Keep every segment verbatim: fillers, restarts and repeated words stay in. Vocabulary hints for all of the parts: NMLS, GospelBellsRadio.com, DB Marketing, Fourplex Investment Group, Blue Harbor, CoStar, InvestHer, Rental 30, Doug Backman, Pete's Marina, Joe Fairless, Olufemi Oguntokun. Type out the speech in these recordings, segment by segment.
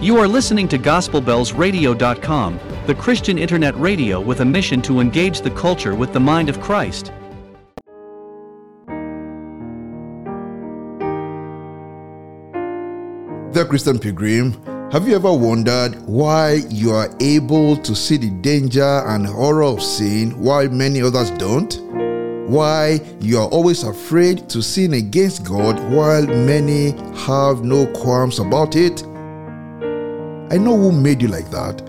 You are listening to Gospel Bells Radio dot com, the Christian internet radio with a mission to engage the culture with the mind of Christ. Dear Christian Pilgrim, have you ever wondered why you are able to see the danger and horror of sin while many others don't? Why you are always afraid to sin against God while many have no qualms about it? I know who made you like that.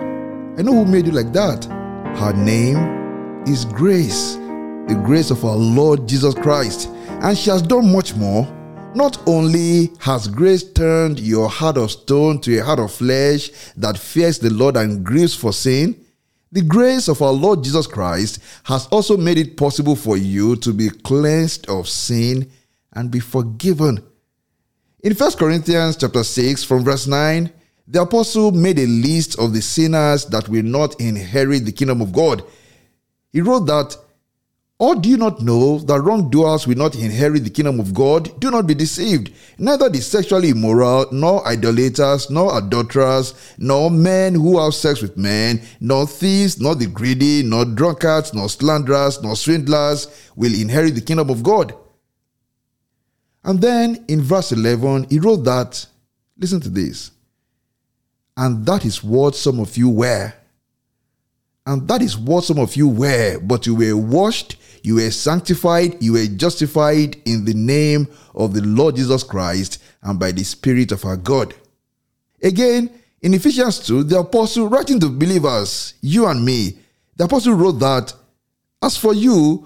I know who made you like that. Her name is Grace, the grace of our Lord Jesus Christ. And she has done much more. Not only has Grace turned your heart of stone to a heart of flesh that fears the Lord and grieves for sin, the grace of our Lord Jesus Christ has also made it possible for you to be cleansed of sin and be forgiven. In First Corinthians chapter six from verse nine, the apostle made a list of the sinners that will not inherit the kingdom of God. He wrote that, "Or do you not know that wrongdoers will not inherit the kingdom of God? Do not be deceived. Neither the sexually immoral, nor idolaters, nor adulterers, nor men who have sex with men, nor thieves, nor the greedy, nor drunkards, nor slanderers, nor swindlers will inherit the kingdom of God." And then in verse eleven, he wrote that, listen to this, "And that is what some of you were. And that is what some of you were, but you were washed, you were sanctified, you were justified in the name of the Lord Jesus Christ and by the Spirit of our God." Again, in Ephesians two, the apostle writing to believers, you and me, the apostle wrote that, "As for you,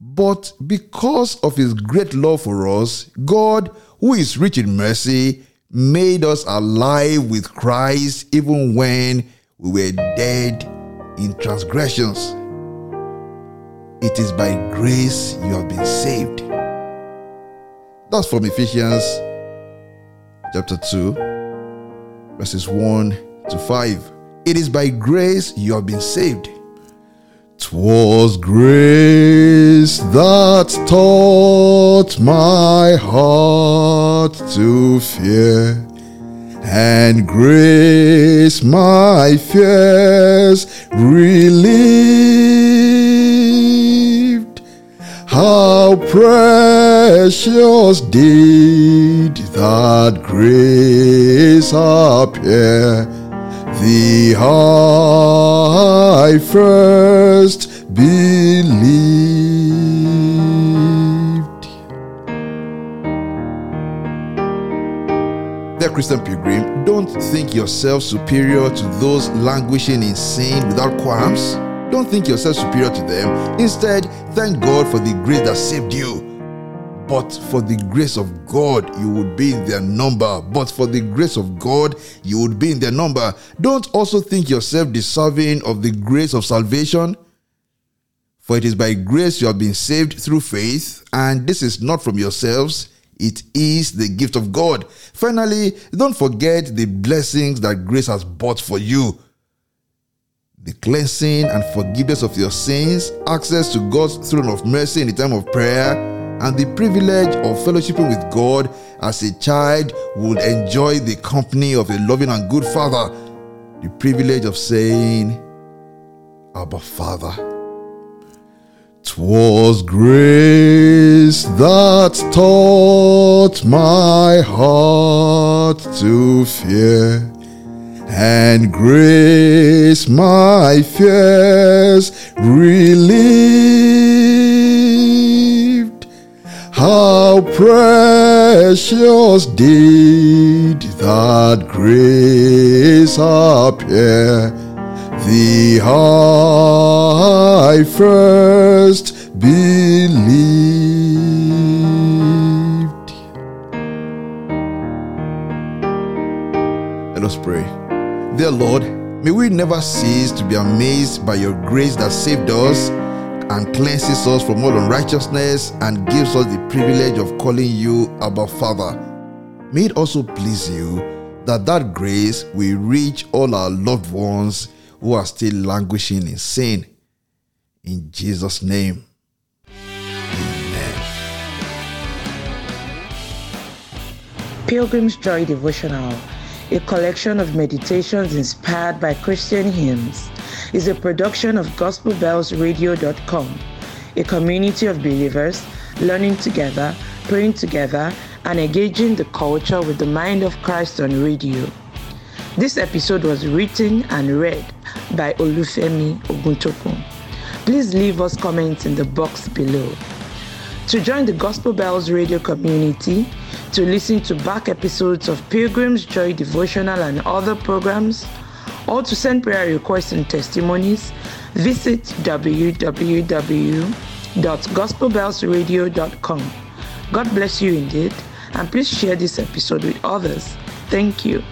But because of his great love for us, God, who is rich in mercy, made us alive with Christ even when we were dead in transgressions." It is by grace you have been saved. That's from Ephesians chapter two, verses one to five. It is by grace you have been saved. "'Twas grace that taught my heart to fear, and grace my fears relieved. How precious did that grace appear! The I first believed." Dear Christian Pilgrim, don't think yourself superior to those languishing in sin without qualms. Don't think yourself superior to them. Instead, thank God for the grace that saved you. "But for the grace of God, you would be in their number. But for the grace of God, you would be in their number." Don't also think yourself deserving of the grace of salvation. "For it is by grace you have been saved through faith, and this is not from yourselves. It is the gift of God." Finally, don't forget the blessings that grace has bought for you. The cleansing and forgiveness of your sins, access to God's throne of mercy in the time of prayer, and the privilege of fellowshipping with God as a child would enjoy the company of a loving and good father. The privilege of saying, "Abba, Father." "'Twas grace that taught my heart to fear, and grace my fears relieved. How precious did that grace appear! The I first believed." Let us pray. Dear Lord, May we never cease to be amazed by your grace that saved us and cleanses us from all unrighteousness and gives us the privilege of calling you Abba Father. May it also please you that that grace will reach all our loved ones who are still languishing in sin. In Jesus' name. Pilgrim's Joy Devotional, a collection of meditations inspired by Christian hymns, is a production of Gospel Bells Radio dot com, a community of believers learning together, praying together, and engaging the culture with the mind of Christ on radio. This episode was written and read by Olufemi Oguntokun. Please leave us comments in the box below. To join the Gospel Bells Radio community, to listen to back episodes of Pilgrim's Joy Devotional and other programs, or to send prayer requests and testimonies, visit w w w dot gospel bells radio dot com. God bless you indeed, and please share this episode with others. Thank you.